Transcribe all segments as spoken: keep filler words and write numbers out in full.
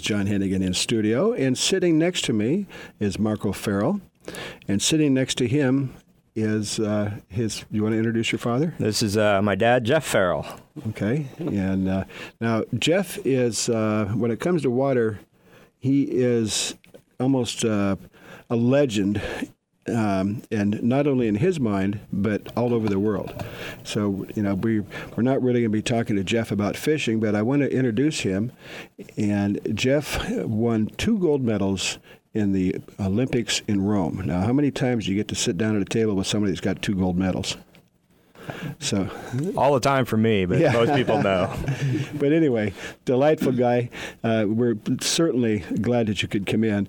John Hennigan in studio, and sitting next to me is Marco Farrell, and sitting next to him is uh, his, you want to introduce your father? This is uh, my dad, Jeff Farrell. Okay, and uh, now Jeff is, uh, when it comes to water, he is almost uh, a legend, um, and not only in his mind, but all over the world. So, you know, we, we're not really going to be talking to Jeff about fishing, but I want to introduce him. And Jeff won two gold medals in the Olympics in Rome. Now, how many times do you get to sit down at a table with somebody that's got two gold medals? So, all the time for me, but yeah. Most people know. But anyway, delightful guy. Uh, we're certainly glad that you could come in.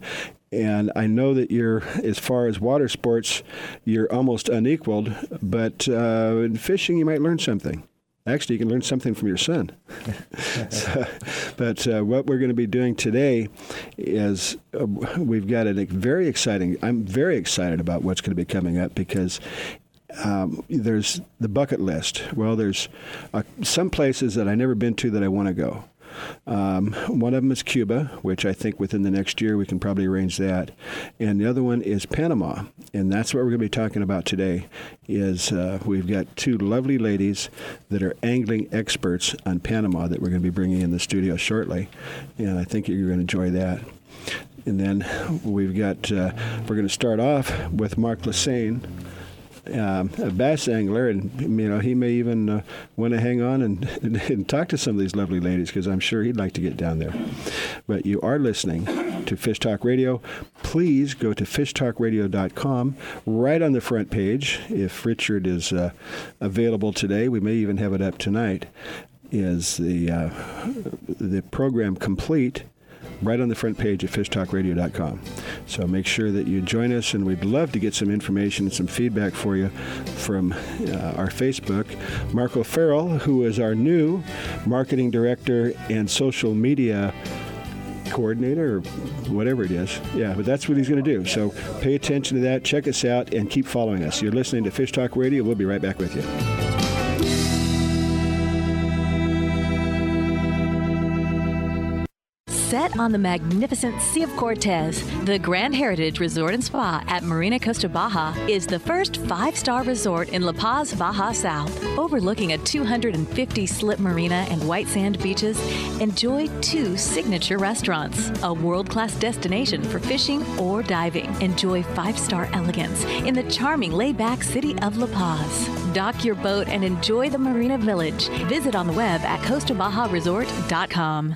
And I know that you're, as far as water sports, you're almost unequaled. But uh, in fishing, you might learn something. Actually, you can learn something from your son. So, but uh, what we're going to be doing today is uh, we've got a very exciting, I'm very excited about what's going to be coming up because um, there's the bucket list. Well, there's uh, some places that I've never been to that I want to go. Um, one of them is Cuba, which I think within the next year we can probably arrange that. And the other one is Panama, and that's what we're going to be talking about today is uh, we've got two lovely ladies that are angling experts on Panama that we're going to be bringing in the studio shortly, and I think you're going to enjoy that. And then we've got, uh, we're going to start off with Mark Lusain, Um, a bass angler, and you know he may even uh, want to hang on and, and, and talk to some of these lovely ladies because I'm sure he'd like to get down there. But you are listening to Fish Talk Radio. Please go to fish talk radio dot com. Right on the front page, if Richard is uh, available today, we may even have it up tonight, is the uh, the program complete. Right on the front page at fish talk radio dot com. So make sure that you join us, and we'd love to get some information and some feedback for you from uh, our Facebook. Marco Farrell, who is our new marketing director and social media coordinator or whatever it is. Yeah, but that's what he's going to do. So pay attention to that, check us out, and keep following us. You're listening to Fish Talk Radio. We'll be right back with you. Set on the magnificent Sea of Cortez, the Grand Heritage Resort and Spa at Marina Costa Baja is the first five-star resort in La Paz, Baja South. Overlooking a two hundred fifty slip marina and white sand beaches, enjoy two signature restaurants, a world-class destination for fishing or diving. Enjoy five-star elegance in the charming laid-back city of La Paz. Dock your boat and enjoy the Marina Village. Visit on the web at costa baja resort dot com.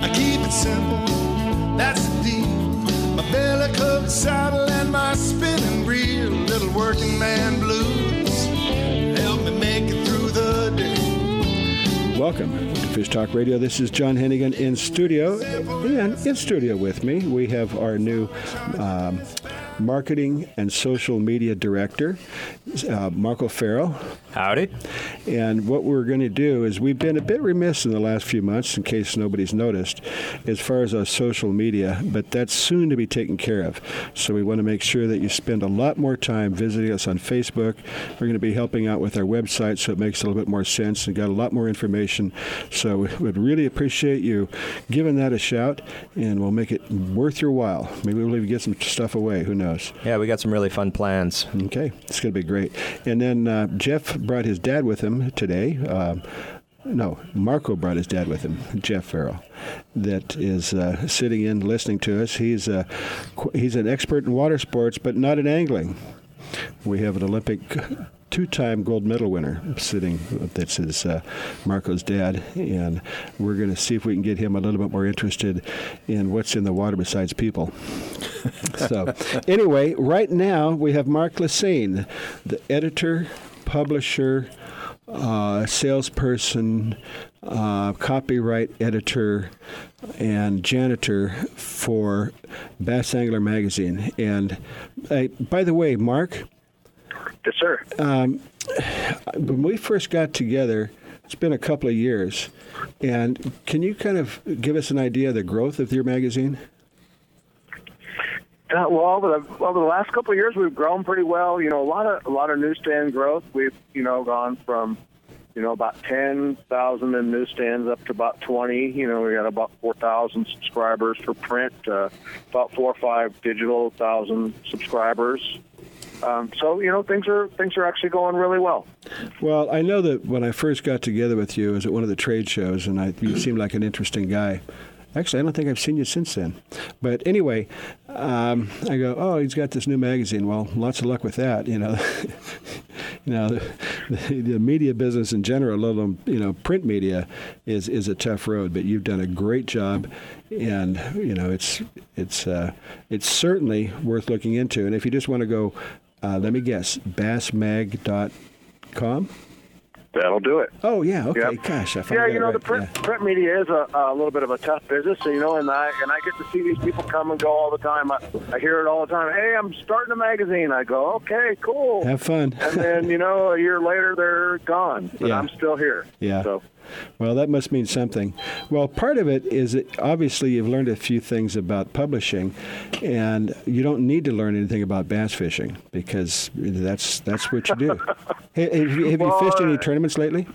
I keep it simple, that's the deal. My belly club, saddle, and my spinning reel. Little working man blues, help me make it through the day. Welcome to Fish Talk Radio. This is John Hennigan in studio. And in studio with me, we have our new um, marketing and social media director, uh, Marco Farrell. Howdy. And what we're going to do is, we've been a bit remiss in the last few months, in case nobody's noticed, as far as our social media, but that's soon to be taken care of. So we want to make sure that you spend a lot more time visiting us on Facebook. We're going to be helping out with our website, so it makes a little bit more sense and got a lot more information. So we would really appreciate you giving that a shout, and we'll make it worth your while. Maybe we'll even get some stuff away. Who knows? Yeah, we got some really fun plans. Okay, it's going to be great. And then uh, Jeff brought his dad with him today. Uh, no, Marco brought his dad with him, Jeff Farrell, that is uh, sitting in listening to us. He's uh, qu- he's an expert in water sports, but not in angling. We have an Olympic two-time gold medal winner sitting, that's his, uh, Marco's dad, and we're going to see if we can get him a little bit more interested in what's in the water besides people. So anyway, right now we have Mark Lusain, the editor, publisher, uh, salesperson, uh, copyright editor, and janitor for Bass Angler Magazine. And uh, by the way, Mark, Yes, sir. Um, when we first got together, it's been a couple of years, and can you kind of give us an idea of the growth of your magazine? Uh, well, over the, over the last couple of years, we've grown pretty well. You know, a lot of a lot of newsstand growth. We've you know gone from you know about ten thousand in newsstands up to about twenty. You know, we got about four thousand subscribers for print, uh, about four or five digital thousand subscribers. Um, so, you know, things are things are actually going really well. Well, I know that when I first got together with you, it was at one of the trade shows, and I, you seemed like an interesting guy. Actually, I don't think I've seen you since then. But anyway, um, I go, oh, he's got this new magazine. Well, lots of luck with that, you know. You know, the, the, the media business in general, let alone, you know, print media, is, is a tough road. But you've done a great job. And, you know, it's it's uh, it's certainly worth looking into. And if you just want to go, Uh, let me guess, bass mag dot com? That'll do it. Oh, yeah, okay, yep. Gosh. I yeah, you know, right. the print, yeah. print media is a, a little bit of a tough business, you know, and I and I get to see these people come and go all the time. I, I hear it all the time. Hey, I'm starting a magazine. I go, okay, cool. Have fun. And then, you know, a year later, they're gone, but yeah. I'm still here. Yeah. So. Well, that must mean something. Well, part of it is that obviously you've learned a few things about publishing, and you don't need to learn anything about bass fishing because that's that's what you do. Hey, have you, have well, you fished any tournaments lately?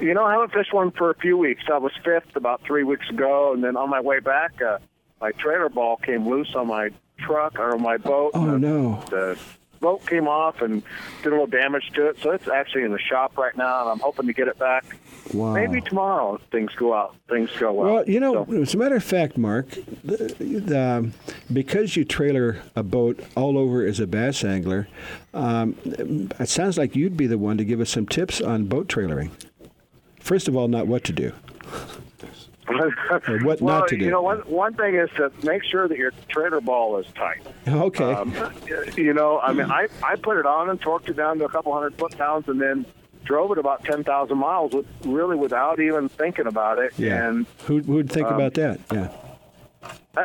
You know, I haven't fished one for a few weeks. I was fifth about three weeks ago, and then on my way back, uh, my trailer ball came loose on my truck or my boat. Oh, and, no. Uh, boat came off and did a little damage to it, so it's actually in the shop right now, and I'm hoping to get it back. Wow. Maybe tomorrow if things go out. Things go well. Well, you know, so. As a matter of fact, Mark, the, the, because you trailer a boat all over as a bass angler, um, it sounds like you'd be the one to give us some tips on boat trailering. First of all, not what to do. Or what well, not to do. You know, one, one thing is to make sure that your trailer ball is tight. Okay. Um, you know, I mean, I, I put it on and torqued it down to a couple hundred foot-pounds and then drove it about ten thousand miles, with, really without even thinking about it. Yeah. And, Who would think um, about that? Yeah.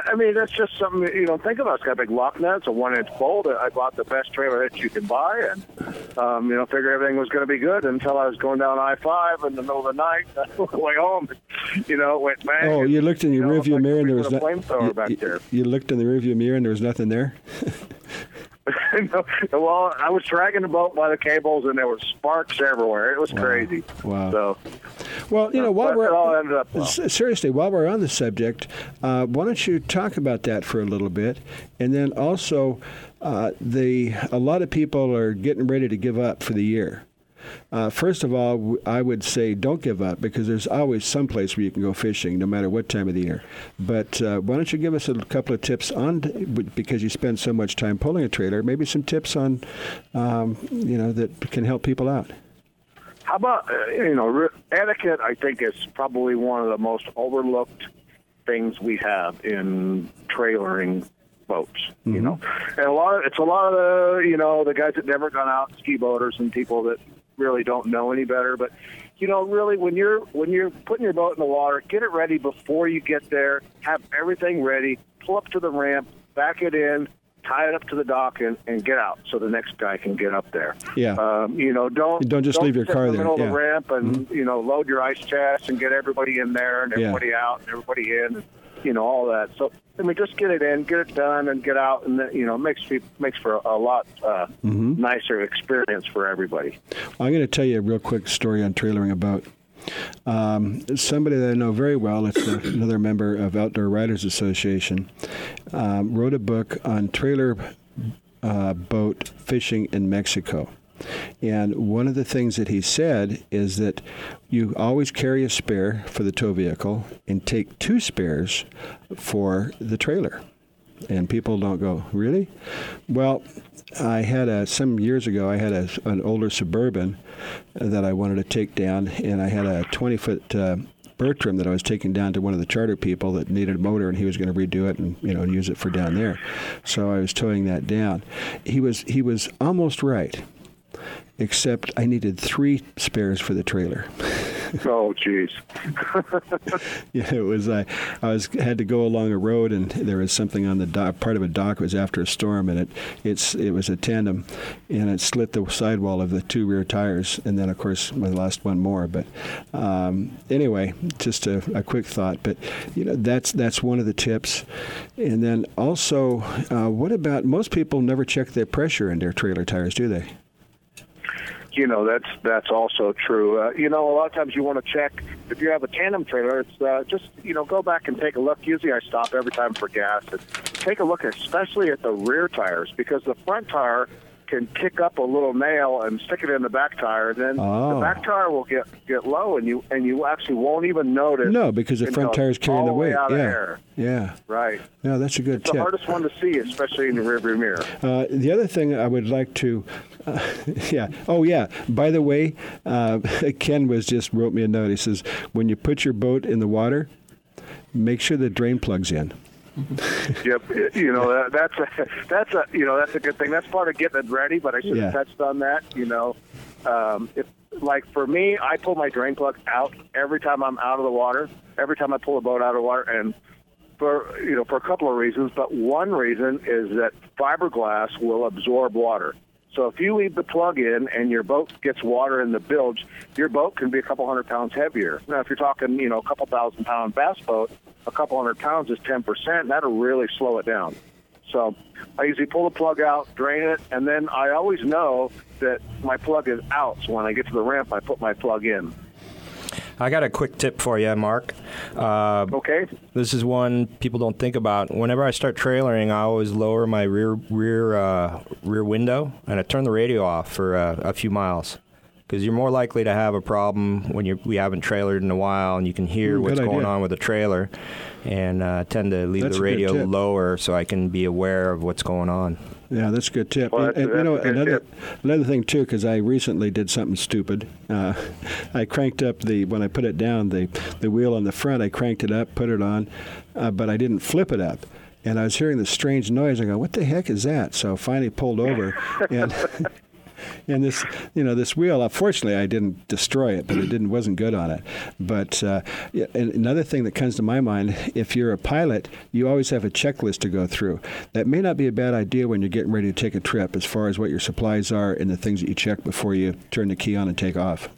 I mean, that's just something, you know, think about. It's got a big lock net. It's a one-inch bolt. I bought the best trailer hitch you can buy, and, um, you know, figured everything was going to be good until I was going down I five in the middle of the night on the way home. You know, went bang. Oh, you looked in your rearview mirror and there was nothing there. You looked in the rearview mirror and there was nothing there? No, well, I was dragging the boat by the cables, and there were sparks everywhere. It was wow. crazy. Wow. So, well, you know, while we're all ended up well. seriously, while we're on the subject, uh, why don't you talk about that for a little bit, and then also, uh, the a lot of people are getting ready to give up for the year. Uh, first of all, I would say don't give up, because there's always some place where you can go fishing, no matter what time of the year. But uh, why don't you give us a couple of tips on, because you spend so much time pulling a trailer, maybe some tips on, um, you know, that can help people out. How about, uh, you know, re- etiquette, I think, is probably one of the most overlooked things we have in trailering boats, you mm-hmm. know. And a lot of, it's a lot of, the, you know, the guys that never gone out, ski boaters and people that really don't know any better, but you know, really, when you're when you're putting your boat in the water, get it ready before you get there. Have everything ready. Pull up to the ramp, back it in, tie it up to the dock, and, and get out so the next guy can get up there. Yeah, um, you know, don't don't just don't leave your car there. Don't sit in the middle yeah. of the ramp and mm-hmm. you know, load your ice chest and get everybody in there and everybody yeah. out and everybody in. You know, all that. So I mean, just get it in, get it done, and get out, and you know, makes makes for a lot uh, mm-hmm. nicer experience for everybody. I'm going to tell you a real quick story on trailering a boat. Um, somebody that I know very well, it's a, another member of Outdoor Riders Association, um, wrote a book on trailer uh, boat fishing in Mexico. And one of the things that he said is that you always carry a spare for the tow vehicle and take two spares for the trailer. And people don't go, really? Well, I had a, some years ago, I had a, an older Suburban that I wanted to take down, and I had a twenty-foot uh, Bertram that I was taking down to one of the charter people that needed a motor, and he was going to redo it and, you know, use it for down there. So I was towing that down. He was he was almost right. Except I needed three spares for the trailer. Oh, geez. Yeah, it was. I, I was had to go along a road, and there was something on the dock. Part of a dock was after a storm, and it it's it was a tandem, and it slit the sidewall of the two rear tires, and then of course I lost one more. But um, anyway, just a, a quick thought. But you know, that's that's one of the tips. And then also, uh, what about most people never check their pressure in their trailer tires, do they? You know, that's that's also true. Uh, you know, a lot of times you want to check. If you have a tandem trailer, it's uh, just, you know, go back and take a look. Usually I stop every time for gas. And take a look, especially at the rear tires, because the front tire can kick up a little nail and stick it in the back tire. Then oh. the back tire will get, get low, and you and you actually won't even notice. No, because the front tire is carrying the weight. Out yeah. Of air. Yeah. Right. No, that's a good it's tip. It's the hardest one to see, especially in the rearview mirror. Uh, the other thing I would like to... Uh, yeah. Oh, yeah. By the way, uh, Ken was just wrote me a note. He says, when you put your boat in the water, make sure the drain plugs in. Yep. You know, that, that's a, that's a, you know, that's a good thing. That's part of getting it ready, but I should have yeah. touched on that, you know. Um, if, like for me, I pull my drain plug out every time I'm out of the water, every time I pull a boat out of the water, and for, you know, for a couple of reasons, but one reason is that fiberglass will absorb water. So if you leave the plug in and your boat gets water in the bilge, your boat can be a couple hundred pounds heavier. Now, if you're talking, you know, a couple thousand pound bass boat, a couple hundred pounds is ten percent. That'll really slow it down. So I usually pull the plug out, drain it, and then I always know that my plug is out. So when I get to the ramp, I put my plug in. I got a quick tip for you, Mark. Uh, okay. This is one people don't think about. Whenever I start trailering, I always lower my rear rear uh, rear window, and I turn the radio off for uh, a few miles, because you're more likely to have a problem when you we haven't trailered in a while, and you can hear Ooh, what's going idea. on with the trailer, and uh, I tend to leave that's the radio lower so I can be aware of what's going on. Yeah, that's a good tip. Well, and, and, you know, another tip. another thing too, because I recently did something stupid. Uh, I cranked up the when I put it down the the wheel on the front. I cranked it up, put it on, uh, but I didn't flip it up. And I was hearing this strange noise. I go, "What the heck is that?" So I finally pulled over, and and this, you know, this wheel. Unfortunately, I didn't destroy it, but it didn't wasn't good on it. But uh, another thing that comes to my mind, if you're a pilot, you always have a checklist to go through. That may not be a bad idea when you're getting ready to take a trip, as far as what your supplies are and the things that you check before you turn the key on and take off.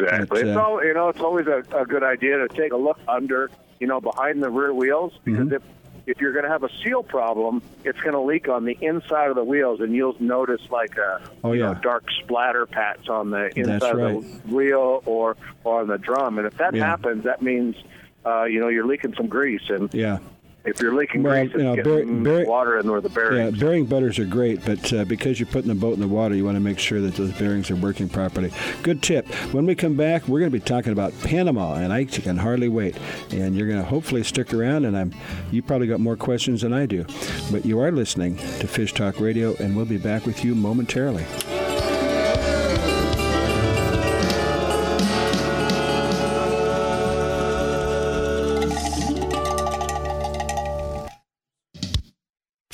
Exactly. But, uh, it's all, you know, it's always a, a good idea to take a look under, you know, behind the rear wheels, because mm-hmm. if if you're going to have a seal problem, it's going to leak on the inside of the wheels, and you'll notice like a oh, yeah. you know, dark splatter patch on the inside that's right. of the wheel or, or on the drum. And if that yeah. happens, that means uh, you know, you're leaking some grease, and yeah. if you're leaking well, grease, it's you know, getting bear, bear, water in the bearings. Yeah, bearing butters are great, but uh, because you're putting the boat in the water, you want to make sure that those bearings are working properly. Good tip. When we come back, we're going to be talking about Panama, and I can hardly wait. And you're going to hopefully stick around, and I'm you probably got more questions than I do. But you are listening to Fish Talk Radio, and we'll be back with you momentarily.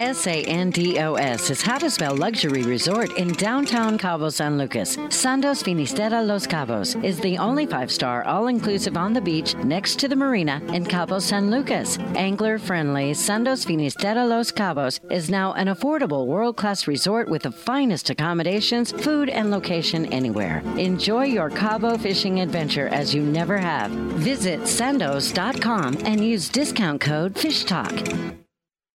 S A N D O S is how to spell luxury resort in downtown Cabo San Lucas. Sandos Finisterra Los Cabos is the only five-star all-inclusive on the beach next to the marina in Cabo San Lucas. Angler-friendly Sandos Finisterra Los Cabos is now an affordable world-class resort with the finest accommodations, food, and location anywhere. Enjoy your Cabo fishing adventure as you never have. Visit sandos dot com and use discount code FISHTALK.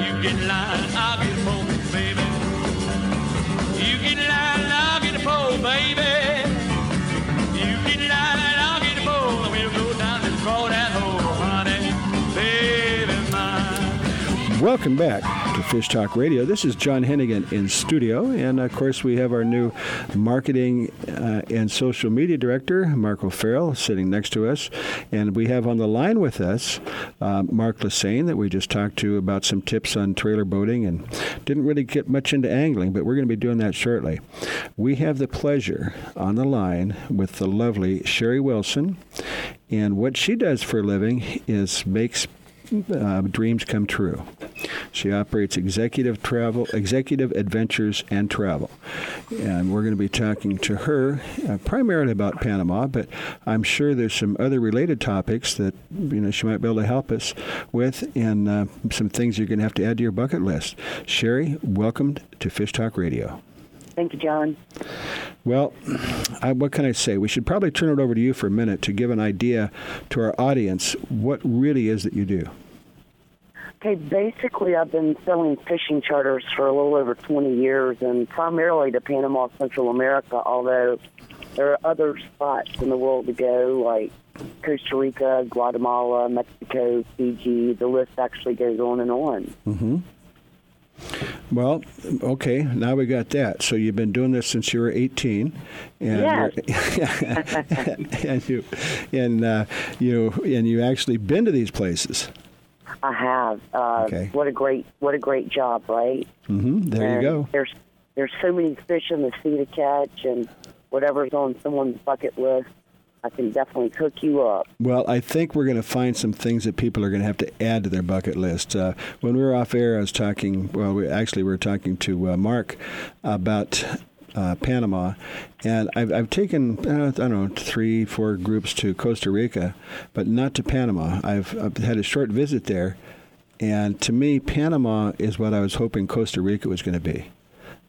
You get line, I'll get a pole, baby. You get line, I'll get a pole, baby. You get line, and I'll get a pole, and we'll go down and draw that hole, honey, baby mine. Welcome back to Fish Talk Radio. This is John Hennigan in studio, and of course we have our new marketing uh, and social media director, Marco Farrell, sitting next to us, and we have on the line with us uh, Mark Lusain, that we just talked to about some tips on trailer boating, and didn't really get much into angling, but we're going to be doing that shortly. We have the pleasure on the line with the lovely Sherry Wilson, and what she does for a living is makes uh, dreams come true. She operates Executive Travel, Executive Adventures and Travel. And we're going to be talking to her uh, primarily about Panama, but I'm sure there's some other related topics that, you know, she might be able to help us with, and uh, some things you're going to have to add to your bucket list. Sherry, welcome to Fish Talk Radio. Thank you, John. Well, I, what can I say? We should probably turn it over to you for a minute to give an idea to our audience what really is that you do. Okay, basically I've been selling fishing charters for a little over twenty years, and primarily to Panama, Central America, although there are other spots in the world to go, like Costa Rica, Guatemala, Mexico, Fiji. The list actually goes on and on. Mm-hmm. Well, okay, now we got that. So you've been doing this since you were eighteen, and yes. and you and uh, you and you actually been to these places. I have. Uh, okay. What a great what a great job, right? Mm-hmm. There and you go. There's there's so many fish in the sea to catch, and whatever's on someone's bucket list, I can definitely hook you up. Well, I think we're going to find some things that people are going to have to add to their bucket list. Uh, when we were off air, I was talking, well, we actually we were talking to uh, Mark about uh, Panama, and I've, I've taken, uh, I don't know, three, four groups to Costa Rica, but not to Panama. I've, I've had a short visit there, and to me, Panama is what I was hoping Costa Rica was going to be.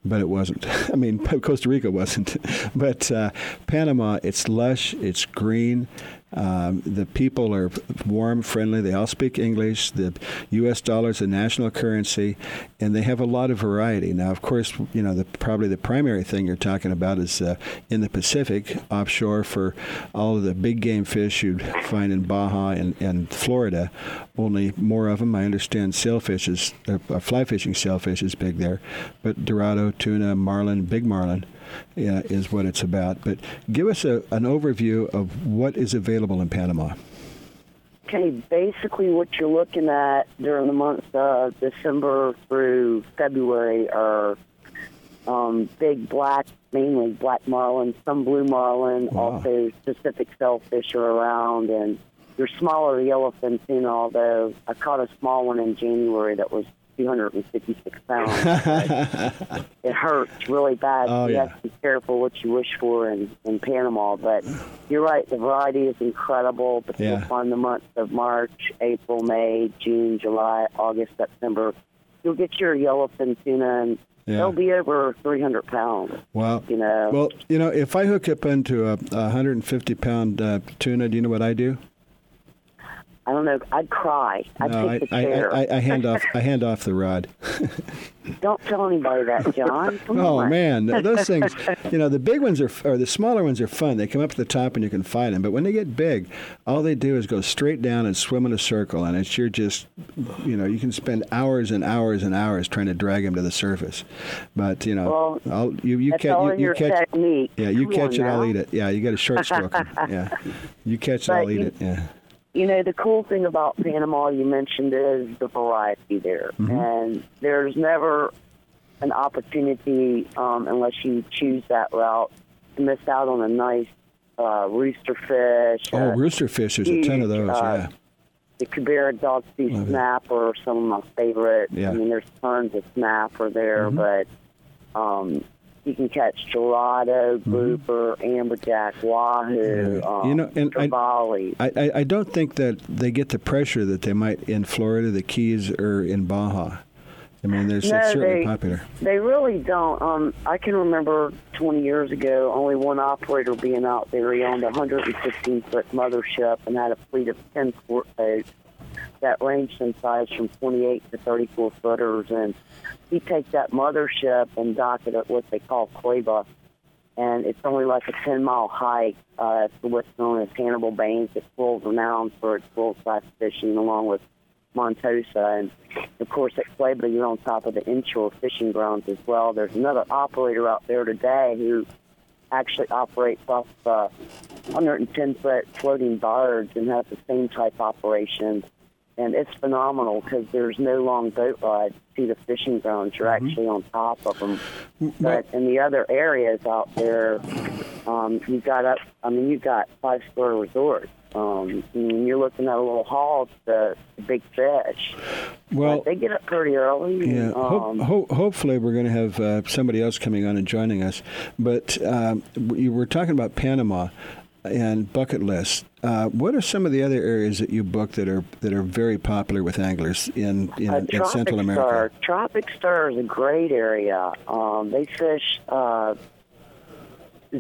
But it wasn't. I mean, Costa Rica wasn't. But uh, Panama, it's lush, it's green. Um, the people are warm, friendly. They all speak English. The U S dollar is a national currency, and they have a lot of variety. Now, of course, you know, the, probably the primary thing you're talking about is uh, in the Pacific, offshore, for all of the big game fish you'd find in Baja and, and Florida, only more of them. I understand sailfish is, uh, fly fishing sailfish is big there, but Dorado, tuna, marlin, big marlin. Yeah, is what it's about. But give us a, an overview of what is available in Panama. Okay, basically what you're looking at during the months of December through February are um, big black, mainly black marlin, some blue marlin, wow. Also Pacific sailfish are around, and your smaller yellowfin tuna, although I caught a small one in January that was two hundred fifty-six pounds. It hurts really bad. Oh, you yeah. have to be careful what you wish for in, in Panama. But you're right, the variety is incredible. But yeah. you'll find the months of March, April, May, June, July, August, September. You'll get your yellowfin tuna, and yeah. they'll be over three hundred pounds. Wow. You know? Well, you know, if I hook up into a one hundred fifty pound uh, tuna, do you know what I do? I don't know. I'd cry. I'd no, take the I, chair. I, I, I hand off. I hand off the rod. Don't tell anybody that, John. Come oh on. Man, those things. You know, the big ones are, or the smaller ones are fun. They come up to the top and you can fight them. But when they get big, all they do is go straight down and swim in a circle, and it's you're just, you know, you can spend hours and hours and hours trying to drag them to the surface. But you know, well, I'll, you you, that's catch, all you, in you your catch technique. Yeah, you come catch it, now. I'll eat it. Yeah, you got a short stroke. Yeah, you catch it, but I'll eat you, it. Yeah. You know, the cool thing about Panama you mentioned is the variety there. Mm-hmm. And there's never an opportunity, um, unless you choose that route, to miss out on a nice uh, rooster fish. Oh, rooster fish, there's huge, a ton of those, uh, yeah. The Cubera dogfish snapper are some of my favorites. Yeah. I mean, there's tons of snapper there, mm-hmm. but... Um, you can catch Dorado, grouper, mm-hmm. amberjack, wahoo, yeah. um, you know, and trevally. I, I, I don't think that they get the pressure that they might in Florida, the Keys, or in Baja. I mean, they're no, certainly they, popular. They really don't. Um, I can remember twenty years ago, only one operator being out there. He owned a one hundred fifteen foot mothership and had a fleet of ten sport boats that ranged in size from twenty-eight to thirty-four footers, and you take that mothership and dock it at what they call Coiba, and it's only like a ten mile hike uh, to what's known as Hannibal Bank. It's world renowned for its world-class fishing, along with Montosa. And of course, at Coiba, you're on top of the inshore fishing grounds as well. There's another operator out there today who actually operates off uh, one hundred ten foot floating barge and has the same type operation. And it's phenomenal because there's no long boat ride to the fishing grounds. You're mm-hmm. actually on top of them. But in the other areas out there, um, you've got up. I mean, you've got five-star resorts. Um, you're looking at a little haul to big fish. Well, but they get up pretty early. Yeah. Um, ho- ho- hopefully, we're going to have uh, somebody else coming on and joining us. But um, you were talking about Panama and bucket lists. Uh, what are some of the other areas that you book that are that are very popular with anglers in in, uh, in Central America? Star. Tropic Star is a great area. Um, they fish. Uh,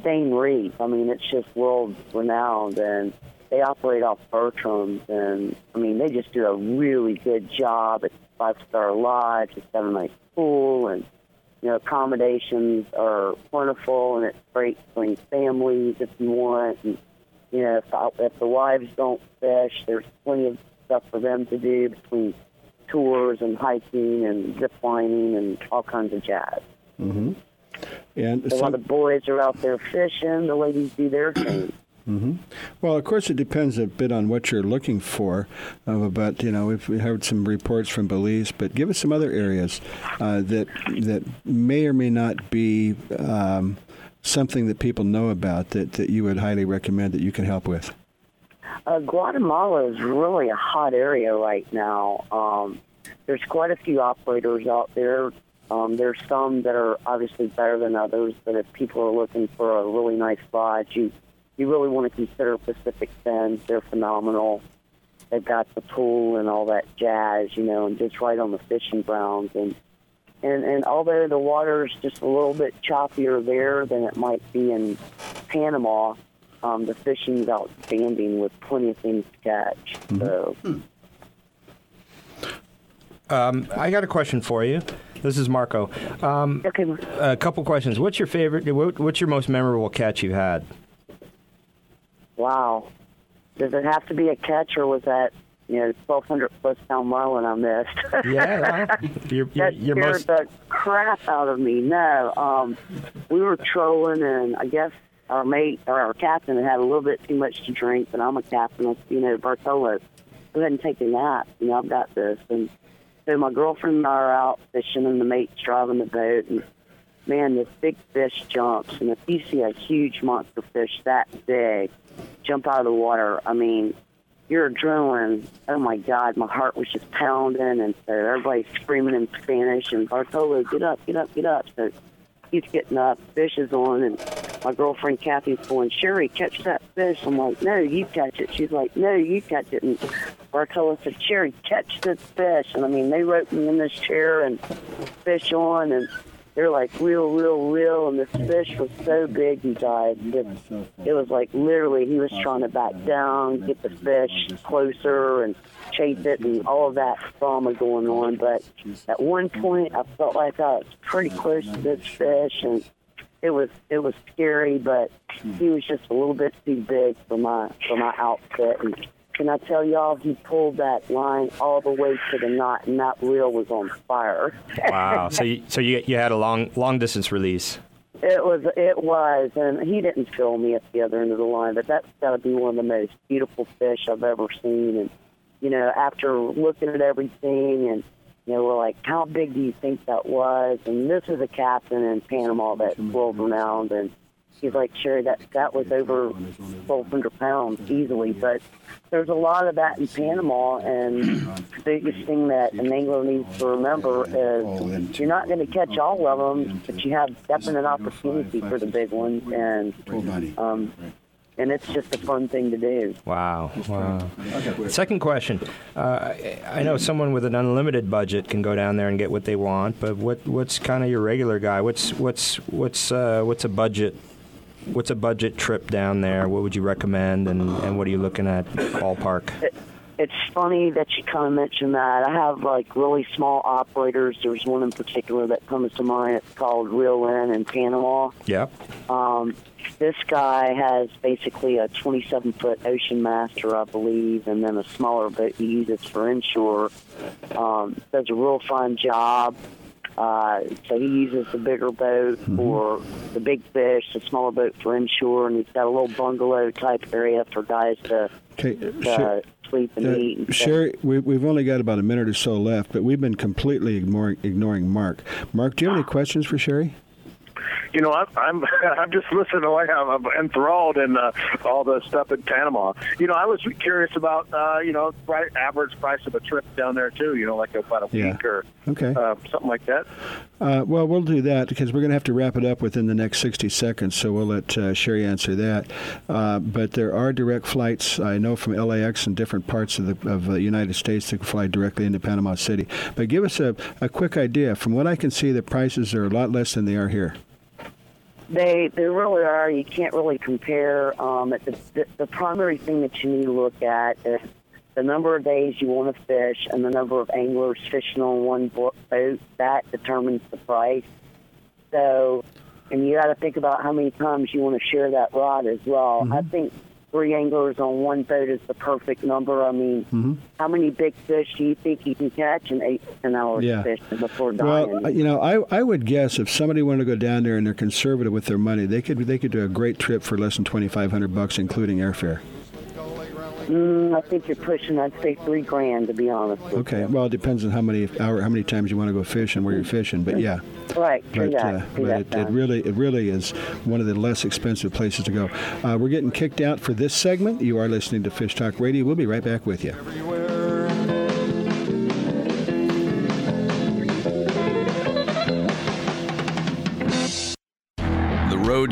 Zane Reef. I mean, it's just world renowned, and they operate off Bertram's, and I mean, they just do a really good job. It's five star lodge, it's got a nice pool, and you know, accommodations are wonderful, and it's great for families if you want. And you know, if the, if the wives don't fish, there's plenty of stuff for them to do between tours and hiking and zip lining and all kinds of jazz. Mm-hmm. And so, a lot of boys are out there fishing. The ladies do their thing. Mm-hmm. Well, of course, it depends a bit on what you're looking for. Uh, but you know, we've heard some reports from Belize. But give us some other areas uh, that that may or may not be um, something that people know about that, that you would highly recommend that you can help with. Uh, Guatemala is really a hot area right now. Um, there's quite a few operators out there. Um, there's some that are obviously better than others, but if people are looking for a really nice lodge, you, you really want to consider Pacific Sands. They're phenomenal. They've got the pool and all that jazz, you know, and just right on the fishing grounds. And, and, and although the water's just a little bit choppier there than it might be in Panama, um, the fishing's outstanding with plenty of things to catch. Mm-hmm. So, um, I got a question for you. This is Marco. Um, okay. A couple questions. What's your favorite? What, what's your most memorable catch you had? Wow. Does it have to be a catch, or was that you know twelve hundred plus pound marlin I missed? Yeah. You're, you're, that scared most... the crap out of me. No, um, we were trolling, and I guess our mate or our captain had a little bit too much to drink. But I'm a captain, you know, Bartolo. Go ahead and take a nap. You know, I've got this. And so my girlfriend and I are out fishing, and the mate's driving the boat. And, man, this big fish jumps. And if you see a huge monster fish that big jump out of the water, I mean, your adrenaline, oh, my God, my heart was just pounding. And so everybody's screaming in Spanish. And Bartolo, get up, get up, get up. So he's getting up. Fish is on. And my girlfriend, Kathy's going, Sherry, catch that fish. I'm like, no, you catch it. She's like, no, you catch it. And Bartolo said, Sherry, catch this fish. And, I mean, they roped me in this chair and fish on, and they're like, real, real, real. And this fish was so big, you guys. It, it was like literally he was trying to back down, get the fish closer and chase it and all of that drama going on. But at one point, I felt like I was pretty close to this fish, and it was it was scary, but he was just a little bit too big for my for my outfit. And can I tell y'all, he pulled that line all the way to the knot, and that reel was on fire. Wow! So, you, so you you had a long long distance release. It was it was, and he didn't feel me at the other end of the line. But that's got to be one of the most beautiful fish I've ever seen. And you know, after looking at everything, and you know, we're like, how big do you think that was? And this is a captain in Panama that's world renowned, and he's like, sure, that, that was over twelve hundred pounds easily. But there's a lot of that in Panama, and the biggest thing that an angler needs to remember is you're not going to catch all of them, but you have definite opportunity for the big ones, and um, and it's just a fun thing to do. Wow. Wow. Second question. Uh, I know someone with an unlimited budget can go down there and get what they want, but what what's kind of your regular guy? What's what's what's uh, what's a budget? What's a budget trip down there? What would you recommend, and, and what are you looking at ballpark? It, it's funny that you kind of mentioned that. I have, like, really small operators. There's one in particular that comes to mind. It's called Real Fun in Panama. Yeah. Um, this guy has basically a twenty-seven foot Ocean Master, I believe, and then a smaller boat he uses for inshore. Um, does a real fine job. Uh, so he uses the bigger boat for the big fish, the smaller boat for inshore, and he's got a little bungalow-type area for guys to, okay. to Sh- sleep and uh, eat. And Sherry, we, we've only got about a minute or so left, but we've been completely ignoring, ignoring Mark. Mark, do you have any questions for Sherry? you know, I'm I'm, I'm just listening to like I'm enthralled in uh, all the stuff in Panama. You know, I was curious about uh, you know right, average price of a trip down there too. You know, like about a week yeah. or okay. uh, something like that. Uh, well, we'll do that because we're going to have to wrap it up within the next sixty seconds. So we'll let uh, Sherry answer that. Uh, but there are direct flights. I know from L A X and different parts of the of the United States that can fly directly into Panama City. But give us a, a quick idea. From what I can see, the prices are a lot less than they are here. They they really are. You can't really compare. Um, the, the, the primary thing that you need to look at is the number of days you want to fish and the number of anglers fishing on one boat. That determines the price. So, and you got to think about how many times you want to share that rod as well. Mm-hmm. I think three anglers on one boat is the perfect number. I mean, mm-hmm. how many big fish do you think you can catch in eight, ten hours yeah. of fishing before dying? Well, you know, I I would guess if somebody wanted to go down there and they're conservative with their money, they could they could do a great trip for less than twenty five hundred bucks, including airfare. Mm, I think you're pushing, I'd say, three grand, to be honest with Okay. you. Well, it depends on how many hour, how many times you want to go fish and where you're fishing, but yeah. Right. But, that, uh, but that, it, it, really, it really is one of the less expensive places to go. Uh, we're getting kicked out for this segment. You are listening to Fish Talk Radio. We'll be right back with you. Everywhere. The road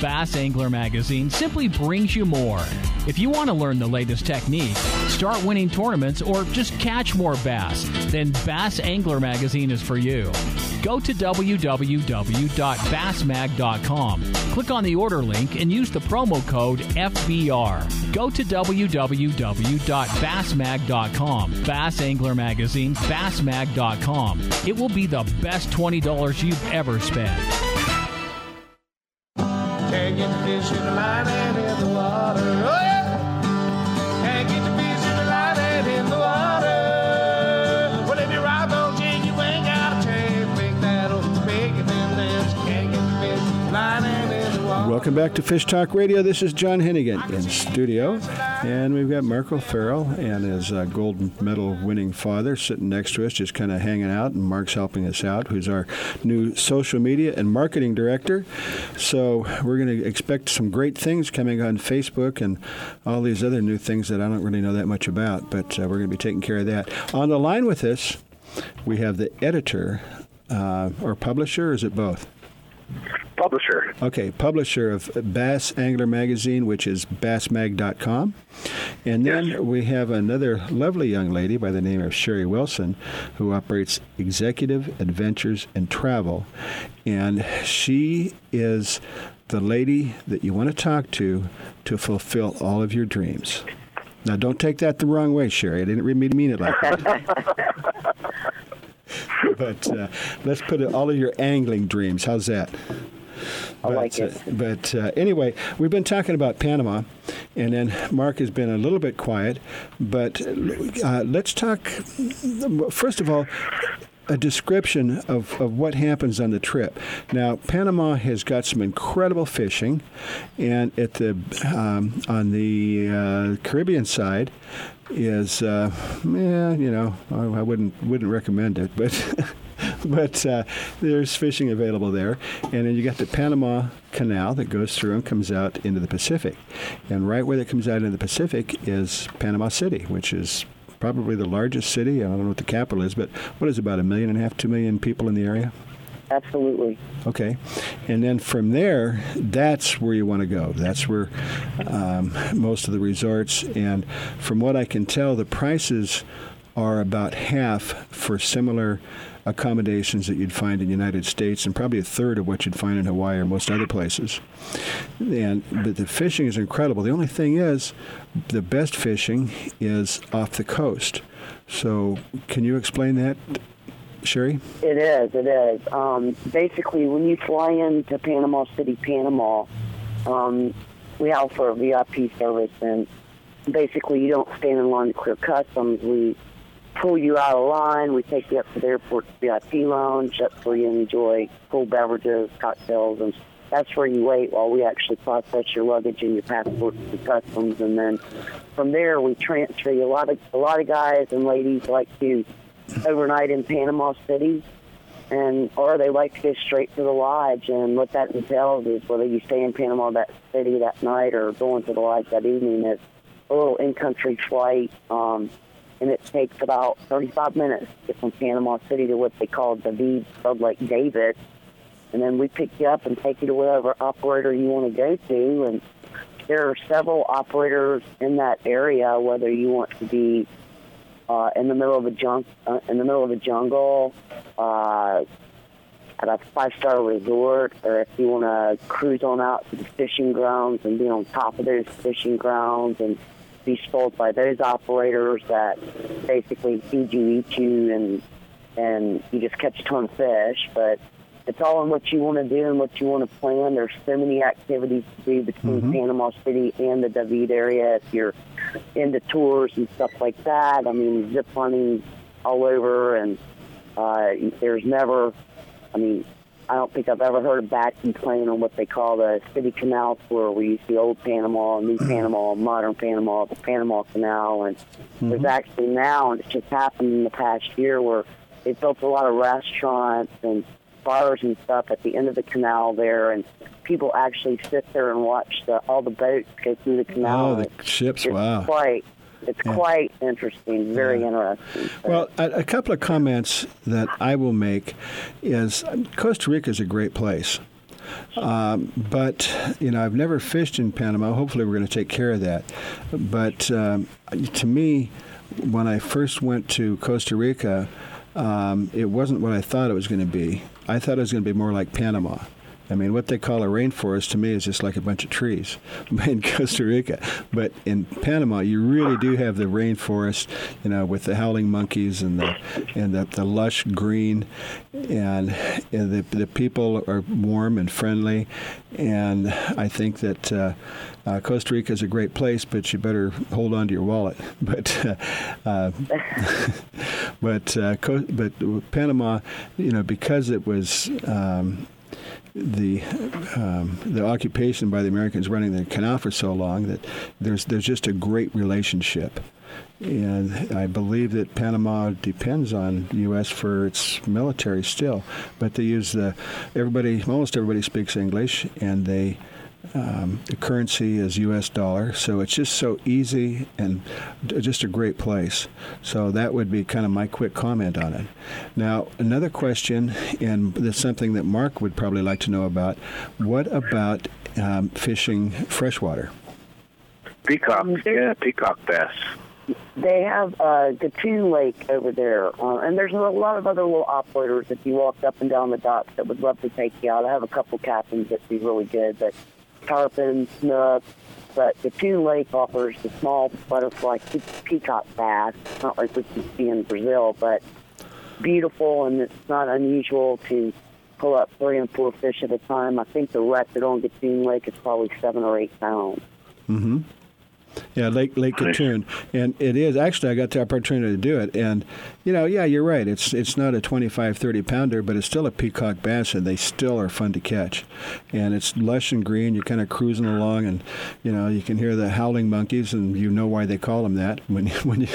Bass Angler Magazine simply brings you more. If you want to learn the latest techniques, start winning tournaments, or just catch more bass, then Bass Angler Magazine is for you. Go to w w w dot bass mag dot com, click on the order link, and use the promo code F B R. Go to w w w dot bass mag dot com, Bass Angler Magazine, bass mag dot com. It will be the best twenty dollars you've ever spent. Can't get the fish in the line and in the water. Oh, yeah. Can't get the fish in the line and in the water. Well, if you're right on G, you ain't got a chance. Make that old big and then there's can't get the fish in the line and in the water. Welcome back to Fish Talk Radio. This is John Hennigan in studio, and we've got Marco Farrell and his uh, gold medal winning father sitting next to us, just kind of hanging out, and Mark's helping us out, who's our new social media and marketing director. So we're going to expect some great things coming on Facebook and all these other new things that I don't really know that much about, but uh, we're going to be taking care of that. On the line with us, we have the editor uh, or publisher, or is it both? Publisher. Okay, publisher of Bass Angler Magazine, which is bass mag dot com. And then yes. we have another lovely young lady by the name of Sherry Wilson, who operates Executive Adventures and Travel. And she is the lady that you want to talk to to fulfill all of your dreams. Now, don't take that the wrong way, Sherry. I didn't really mean it like that. But uh, let's put it, all of your angling dreams. How's that? I but, like it. Uh, but uh, anyway, we've been talking about Panama, and then Mark has been a little bit quiet. But uh, let's talk, first of all, a description of, of what happens on the trip. Now, Panama has got some incredible fishing, and at the um, on the uh, Caribbean side is, uh, yeah, you know, I, I wouldn't wouldn't recommend it, but but uh, there's fishing available there, and then you got the Panama Canal that goes through and comes out into the Pacific, and right where it comes out into the Pacific is Panama City, which is probably the largest city. I don't know what the capital is, but what is about a million and a half, two million people in the area? Absolutely. Okay. And then from there, that's where you want to go. That's where um, most of the resorts, and from what I can tell, the prices are about half for similar accommodations that you'd find in the United States, and probably a third of what you'd find in Hawaii or most other places. And but the fishing is incredible. The only thing is, the best fishing is off the coast. So can you explain that, Sherry? It is, it is. Um, basically, when you fly into Panama City, Panama, um, we offer a V I P service, and basically you don't stand in line to clear customs. We pull you out of line, we take you up to the airport V I P lounge, that's where you enjoy cool beverages, cocktails, and that's where you wait while we actually process your luggage and your passport to customs, and then from there we transfer you. A lot of, a lot of guys and ladies like to overnight in Panama City, and or they like to go straight to the lodge, and what that entails is whether you stay in Panama that city that night or going to the lodge that evening, it's a little in-country flight, um, and it takes about thirty-five minutes to get from Panama City to what they call the V of Lake David. And then we pick you up and take you to whatever operator you want to go to. And there are several operators in that area, whether you want to be uh, in the middle of a jung- uh, in the middle of a jungle, uh, at a five-star resort, or if you want to cruise on out to the fishing grounds and be on top of those fishing grounds and be sold by those operators that basically feed you, eat you, and and you just catch a ton of fish. But it's all in what you want to do and what you want to plan. There's so many activities to do between mm-hmm. Panama City and the David area if you're into tours and stuff like that. I mean, zip lining all over, and uh, there's never, I mean, I don't think I've ever heard a bat complain on what they call the city canal tour, where you see old Panama, new Panama, modern Panama, the Panama Canal. And mm-hmm. there's actually now, and it's just happened in the past year, where they built a lot of restaurants and bars and stuff at the end of the canal there, and people actually sit there and watch the, all the boats go through the canal. Oh, the it's, ships, it's wow. Quite, it's yeah. quite interesting, very yeah. interesting. So. Well, a, a couple of comments that I will make is Costa Rica is a great place. Um, but, you know, I've never fished in Panama. Hopefully we're going to take care of that. But um, to me, when I first went to Costa Rica, um, it wasn't what I thought it was going to be. I thought it was going to be more like Panama. I mean, what they call a rainforest to me is just like a bunch of trees in Costa Rica. But in Panama, you really do have the rainforest, you know, with the howling monkeys and the and the, the lush green, and, and the the people are warm and friendly. And I think that uh, uh, Costa Rica is a great place, but you better hold on to your wallet. But uh, uh, but uh, but Panama, you know, because it was. Um, the um, the occupation by the Americans running the canal for so long that there's there's just a great relationship. And I believe that Panama depends on the U S for its military still, but they use the everybody almost everybody speaks English, and they um, the currency is U S dollar, so it's just so easy and just a great place. So that would be kind of my quick comment on it. Now another question, and that's something that Mark would probably like to know about. What about um, fishing freshwater? Peacock, yeah, peacock bass. They have uh, Gatun Lake over there, uh, and there's a lot of other little operators. If you walked up and down the docks, that would love to take you out. I have a couple captains that'd be really good, but tarpon, snook. But Gatun Lake offers the small butterfly peacock bass, not like what you see in Brazil, but beautiful, and it's not unusual to pull up three and four fish at a time. I think the record on Gatun Lake is probably seven or eight pounds. Mm-hmm. Yeah, Lake Lake Gatun, and it is actually I got the opportunity to do it, and you know, yeah, you're right. It's it's not a twenty-five, thirty pounder, but it's still a peacock bass, and they still are fun to catch. And it's lush and green. You're kind of cruising along, and you know you can hear the howling monkeys, and you know why they call them that when you, when you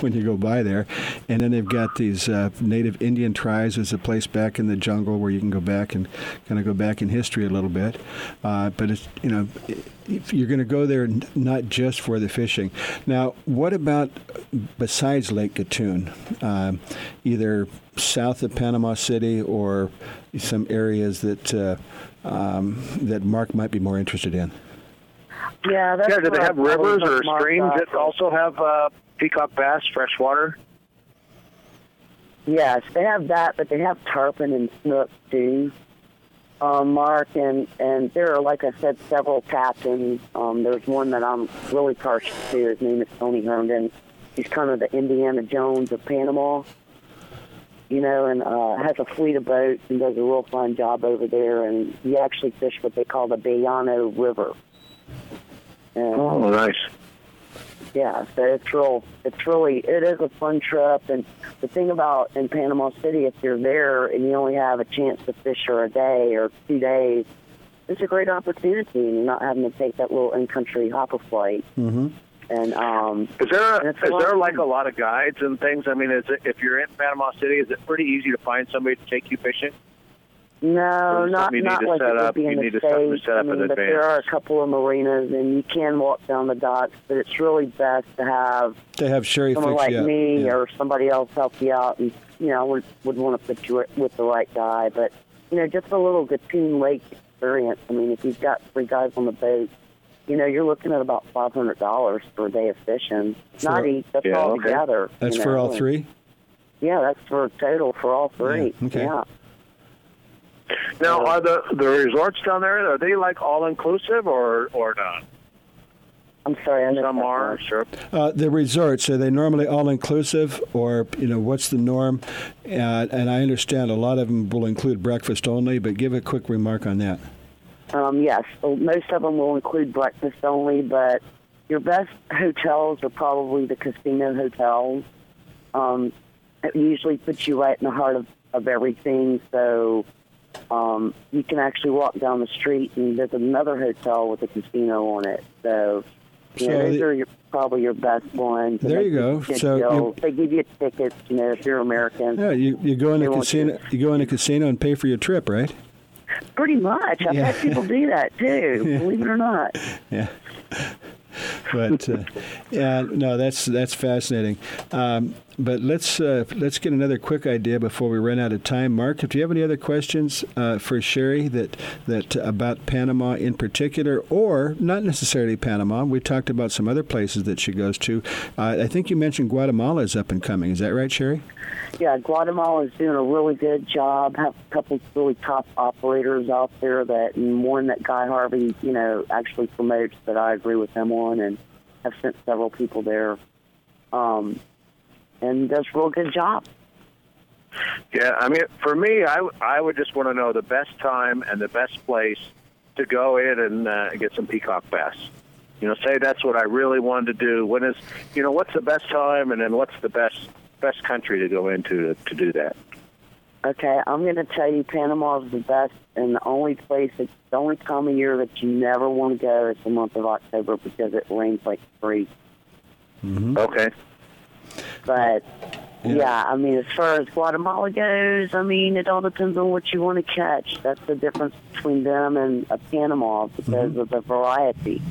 when you go by there. And then they've got these uh, native Indian tribes. There's a place back in the jungle where you can go back and kind of go back in history a little bit. Uh, but it's you know. It, If you're going to go there not just for the fishing. Now, what about besides Lake Gatun, um, either south of Panama City or some areas that uh, um, that Mark might be more interested in? Yeah, that's yeah do they have rivers or streams that also have uh, peacock bass, freshwater? Yes, they have that, but they have tarpon and snook too. Um, Mark, and, and there are, like I said, several captains. Um, there's one that I'm really partial to. His name is Tony Herndon. He's kind of the Indiana Jones of Panama, you know, and uh, has a fleet of boats and does a real fine job over there. And he actually fished what they call the Bayano River. And, oh, nice. Yeah, so it's real. It's really. It is a fun trip, and the thing about in Panama City, if you're there and you only have a chance to fish for a day or two days, it's a great opportunity, and you're not having to take that little in-country hopper flight. Mm-hmm. And um, is there a, is there like a lot of guides and things? I mean, is it, if you're in Panama City, is it pretty easy to find somebody to take you fishing? No, not not like it would be in the States, I mean, but there are a couple of marinas, and you can walk down the docks, but it's really best to have to have Sherry someone like me yeah. or somebody else help you out, and, you know, would would want to put you with the right guy. But, you know, just a little Gatun Lake experience. I mean, if you've got three guys on the boat, you know, you're looking at about five hundred dollars for a day of fishing. For, not each, that's yeah, all okay. together. That's you know? for all three? Yeah, that's for total for all three, yeah. Okay. yeah. Now, are the, the resorts down there, are they like all-inclusive or, or not? I'm sorry, I missed Some that are, sure. Uh, the resorts, are they normally all-inclusive or, you know, what's the norm? Uh, and I understand a lot of them will include breakfast only, but give a quick remark on that. Um, yes, most of them will include breakfast only, but your best hotels are probably the casino hotels. Um, it usually puts you right in the heart of, of everything, so... Um, you can actually walk down the street, and there's another hotel with a casino on it. So, you so know, those the, are your, probably your best ones. There you go. So you, they give you tickets. You know, if you're American. Yeah, you, you go in a casino. You go in a casino and pay for your trip, right? Pretty much. I've yeah. had people do that too. yeah. Believe it or not. Yeah. But uh, yeah, no, that's that's fascinating. Um, but let's uh, let's get another quick idea before we run out of time. Mark, do you have any other questions uh, for Sherry that that about Panama in particular, or not necessarily Panama? We talked about some other places that she goes to. Uh, I think you mentioned Guatemala is up and coming. Is that right, Sherry? Yeah, Guatemala is doing a really good job. Have a couple really top operators out there that, and one that Guy Harvey, you know, actually promotes that I agree with him on, and have sent several people there. Um, and does a real good job. Yeah, I mean, for me, I, I would just want to know the best time and the best place to go in and uh, get some peacock bass. You know, say that's what I really wanted to do. When is, you know, what's the best time, and then what's the best best country to go into to, to do that? Okay, I'm going to tell you Panama is the best and the only place, it's the only time of year that you never want to go is the month of October because it rains like crazy. Mm-hmm. Okay. But, yeah. yeah, I mean, as far as Guatemala goes, I mean, it all depends on what you want to catch. That's the difference between them and a Panama because mm-hmm. of the variety.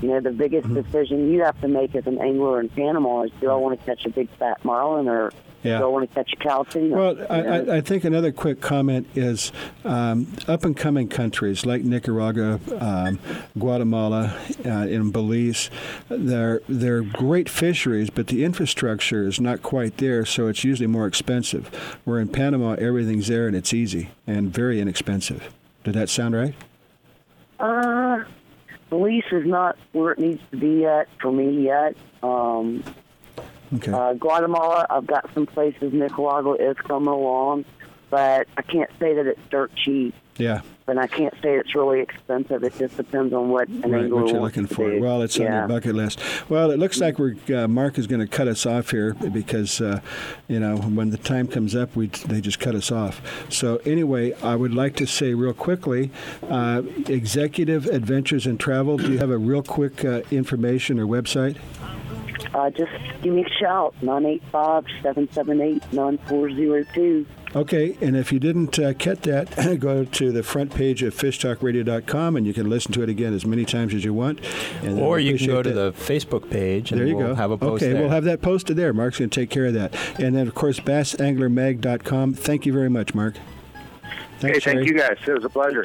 You know, the biggest mm-hmm. decision you have to make as an angler in Panama is, do I want to catch a big fat marlin or... Yeah. Don't want to catch a calcine. Well, I, I, I think another quick comment is um, up-and-coming countries like Nicaragua, um, Guatemala, uh, and Belize, they're, they're great fisheries, but the infrastructure is not quite there, so it's usually more expensive. Where in Panama, everything's there and it's easy and very inexpensive. Did that sound right? Uh, Belize is not where it needs to be yet for me yet. Um Okay. Uh, Guatemala, I've got some places. Nicaragua is coming along, but I can't say that it's dirt cheap. Yeah. And I can't say it's really expensive. It just depends on what an right, angler what you're looking for. Do. Well, it's yeah. on your bucket list. Well, it looks like we're uh, Mark is going to cut us off here because, uh, you know, when the time comes up, we they just cut us off. So anyway, I would like to say real quickly, uh, Executive Adventures and Travel, do you have a real quick uh, information or website? Uh, just give me a shout, nine eight five, seven seven eight, nine four zero two. Okay, and if you didn't uh, catch that, go to the front page of fish talk radio dot com, and you can listen to it again as many times as you want. And or you can go to that. the Facebook page, and there you we'll go. have a post okay, there. Okay, we'll have that posted there. Mark's going to take care of that. And then, of course, bass angler mag dot com. Thank you very much, Mark. Thanks, hey, thank Sherry. you guys. It was a pleasure.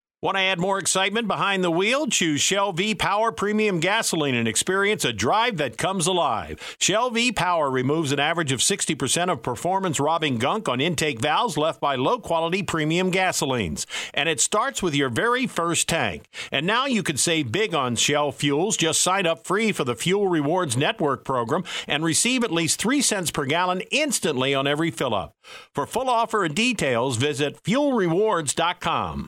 Want to add more excitement behind the wheel? Choose Shell V-Power Premium Gasoline and experience a drive that comes alive. Shell V-Power removes an average of sixty percent of performance-robbing gunk on intake valves left by low-quality premium gasolines. And it starts with your very first tank. And now you can save big on Shell fuels. Just sign up free for the Fuel Rewards Network program and receive at least three cents per gallon instantly on every fill-up. For full offer and details, visit fuel rewards dot com.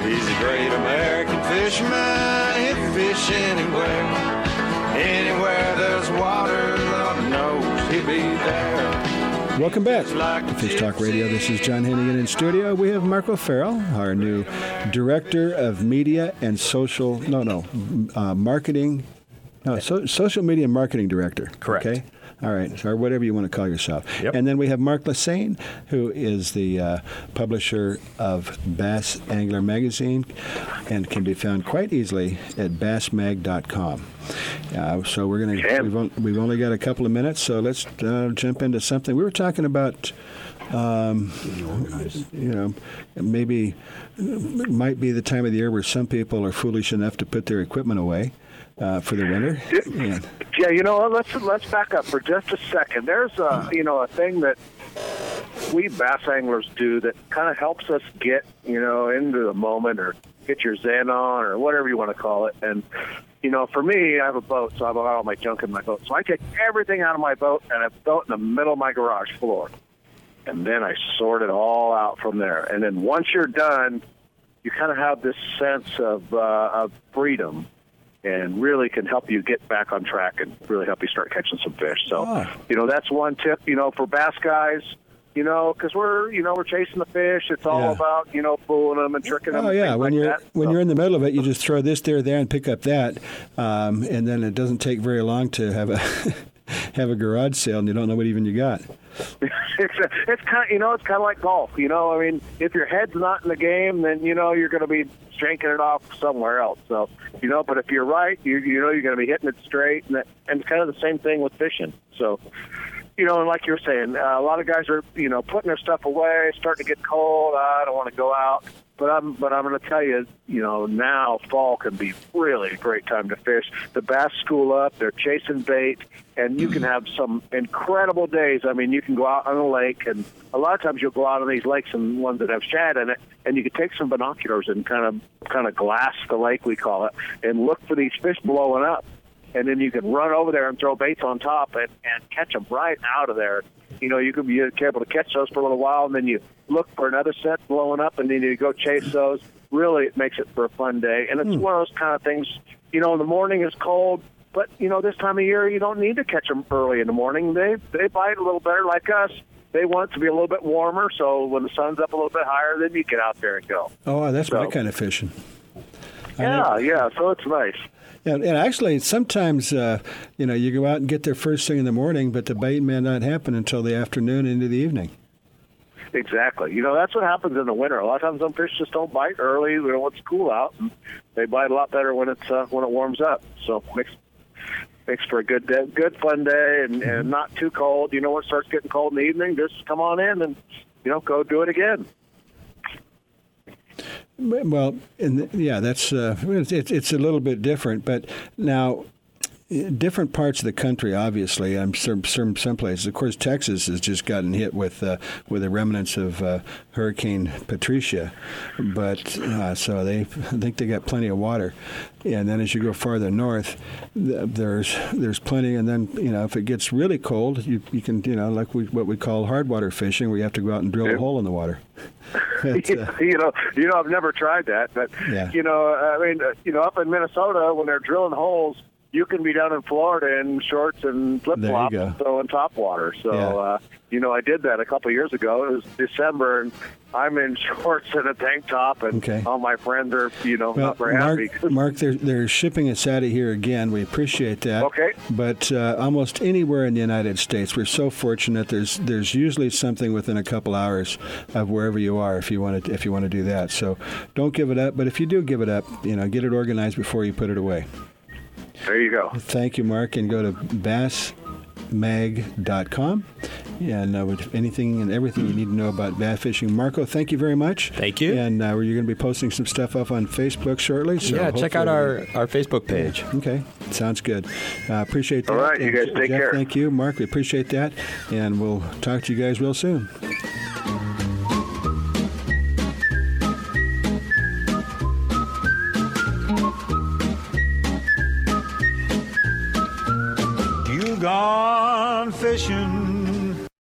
He's a great American fisherman. He'll fish anywhere. Anywhere there's water, Lord knows he'll be there. Welcome back to Fish Talk Radio. This is John Hennigan in studio. We have Marco Farrell, our new Director of Media and Social, no, no, uh, Marketing, no, so, Social Media and Marketing Director. Correct. Okay? All right, or whatever you want to call yourself. Yep. And then we have Mark Lusain, who is the uh, publisher of Bass Angler Magazine and can be found quite easily at bass mag dot com. Uh, so we're going to, we've, on, we've only got a couple of minutes, so let's uh, jump into something. We were talking about, um, you know, maybe it might be the time of the year where some people are foolish enough to put their equipment away. Uh, for the winter, yeah. yeah. You know, let's let's back up for just a second. There's a you know a thing that we bass anglers do that kind of helps us get you know into the moment or get your zen on or whatever you want to call it. And you know, for me, I have a boat, so I've got all my junk in my boat. So I take everything out of my boat and I throw it in the middle of my garage floor, and then I sort it all out from there. And then once you're done, you kind of have this sense of uh, of freedom. And really can help you get back on track and really help you start catching some fish. So, ah. you know, that's one tip, you know, for bass guys, you know, because we're, you know, we're chasing the fish. It's all yeah. about, you know, fooling them and tricking them. Oh, yeah. When, like you're, that, when so. you're in the middle of it, you just throw this there, there, and pick up that. Um, and then it doesn't take very long to have a have a garage sale, and you don't know what even you got. it's a, it's kind of, you know, it's kind of like golf. You know, I mean, if your head's not in the game, then, you know, you're going to be janking it off somewhere else. So, you know, but if you're right, you you know you're going to be hitting it straight. And, that, and it's kind of the same thing with fishing. So, you know, and like you were saying, uh, a lot of guys are, you know, putting their stuff away, starting to get cold. I don't want to go out. But I'm but I'm going to tell you, you know, now fall can be really a great time to fish. The bass school up, they're chasing bait, and you can have some incredible days. I mean, you can go out on a lake, and a lot of times you'll go out on these lakes and ones that have shad in it, and you can take some binoculars and kind of kind of glass the lake, we call it, and look for these fish blowing up. And then you can run over there and throw baits on top and, and catch them right out of there. You know, you could be able to catch those for a little while, and then you look for another set blowing up, and then you go chase those. Really, it makes it for a fun day. And it's mm. one of those kind of things, you know, in the morning it's cold, but, you know, this time of year you don't need to catch them early in the morning. They, they bite a little better like us. They want it to be a little bit warmer, so when the sun's up a little bit higher, then you get out there and go. Oh, that's so. my kind of fishing. I yeah, mean, yeah, so it's nice. And, and actually, sometimes, uh, you know, you go out and get there first thing in the morning, but the bait may not happen until the afternoon into the evening. Exactly. You know, that's what happens in the winter. A lot of times some fish just don't bite early. You know, it's cool out. And they bite a lot better when it's uh, when it warms up. So it makes, makes for a good, day, good fun day and, and not too cold. You know, when it starts getting cold in the evening, just come on in and, you know, go do it again. Well, and yeah, that's uh, it's it's a little bit different, but now different parts of the country, obviously, I'm some some some places. Of course, Texas has just gotten hit with uh, with the remnants of uh, Hurricane Patricia, but uh, so they I think they got plenty of water. And then as you go farther north, there's there's plenty. And then you know if it gets really cold, you you can you know like we, what we call hard water fishing, where you have to go out and drill yeah. a hole in the water. But, uh, you know, you know, I've never tried that, but yeah. you know, I mean, you know, up in Minnesota when they're drilling holes, you can be down in Florida in shorts and flip flops, throwing top water. So, yeah. uh, you know, I did that a couple of years ago. It was December, and I'm in shorts and a tank top, and okay. all my friends are, you know, well, not very Mark, happy. Mark, they're, they're shipping us out of here again. We appreciate that. Okay. But uh, almost anywhere in the United States, we're so fortunate. There's there's usually something within a couple hours of wherever you are if you want to if you want to do that. So don't give it up. But if you do give it up, you know, get it organized before you put it away. There you go. Thank you, Mark. And go to bass mag dot com. Yeah, and uh, with anything and everything you need to know about bass fishing. Marco, thank you very much. Thank you. And uh, you're going to be posting some stuff up on Facebook shortly. So yeah, check out our, our Facebook page. Yeah. Okay, sounds good. Uh, appreciate that. All right, you guys and, take Jeff, care. Thank you, Mark. We appreciate that. And we'll talk to you guys real soon. Gone fishing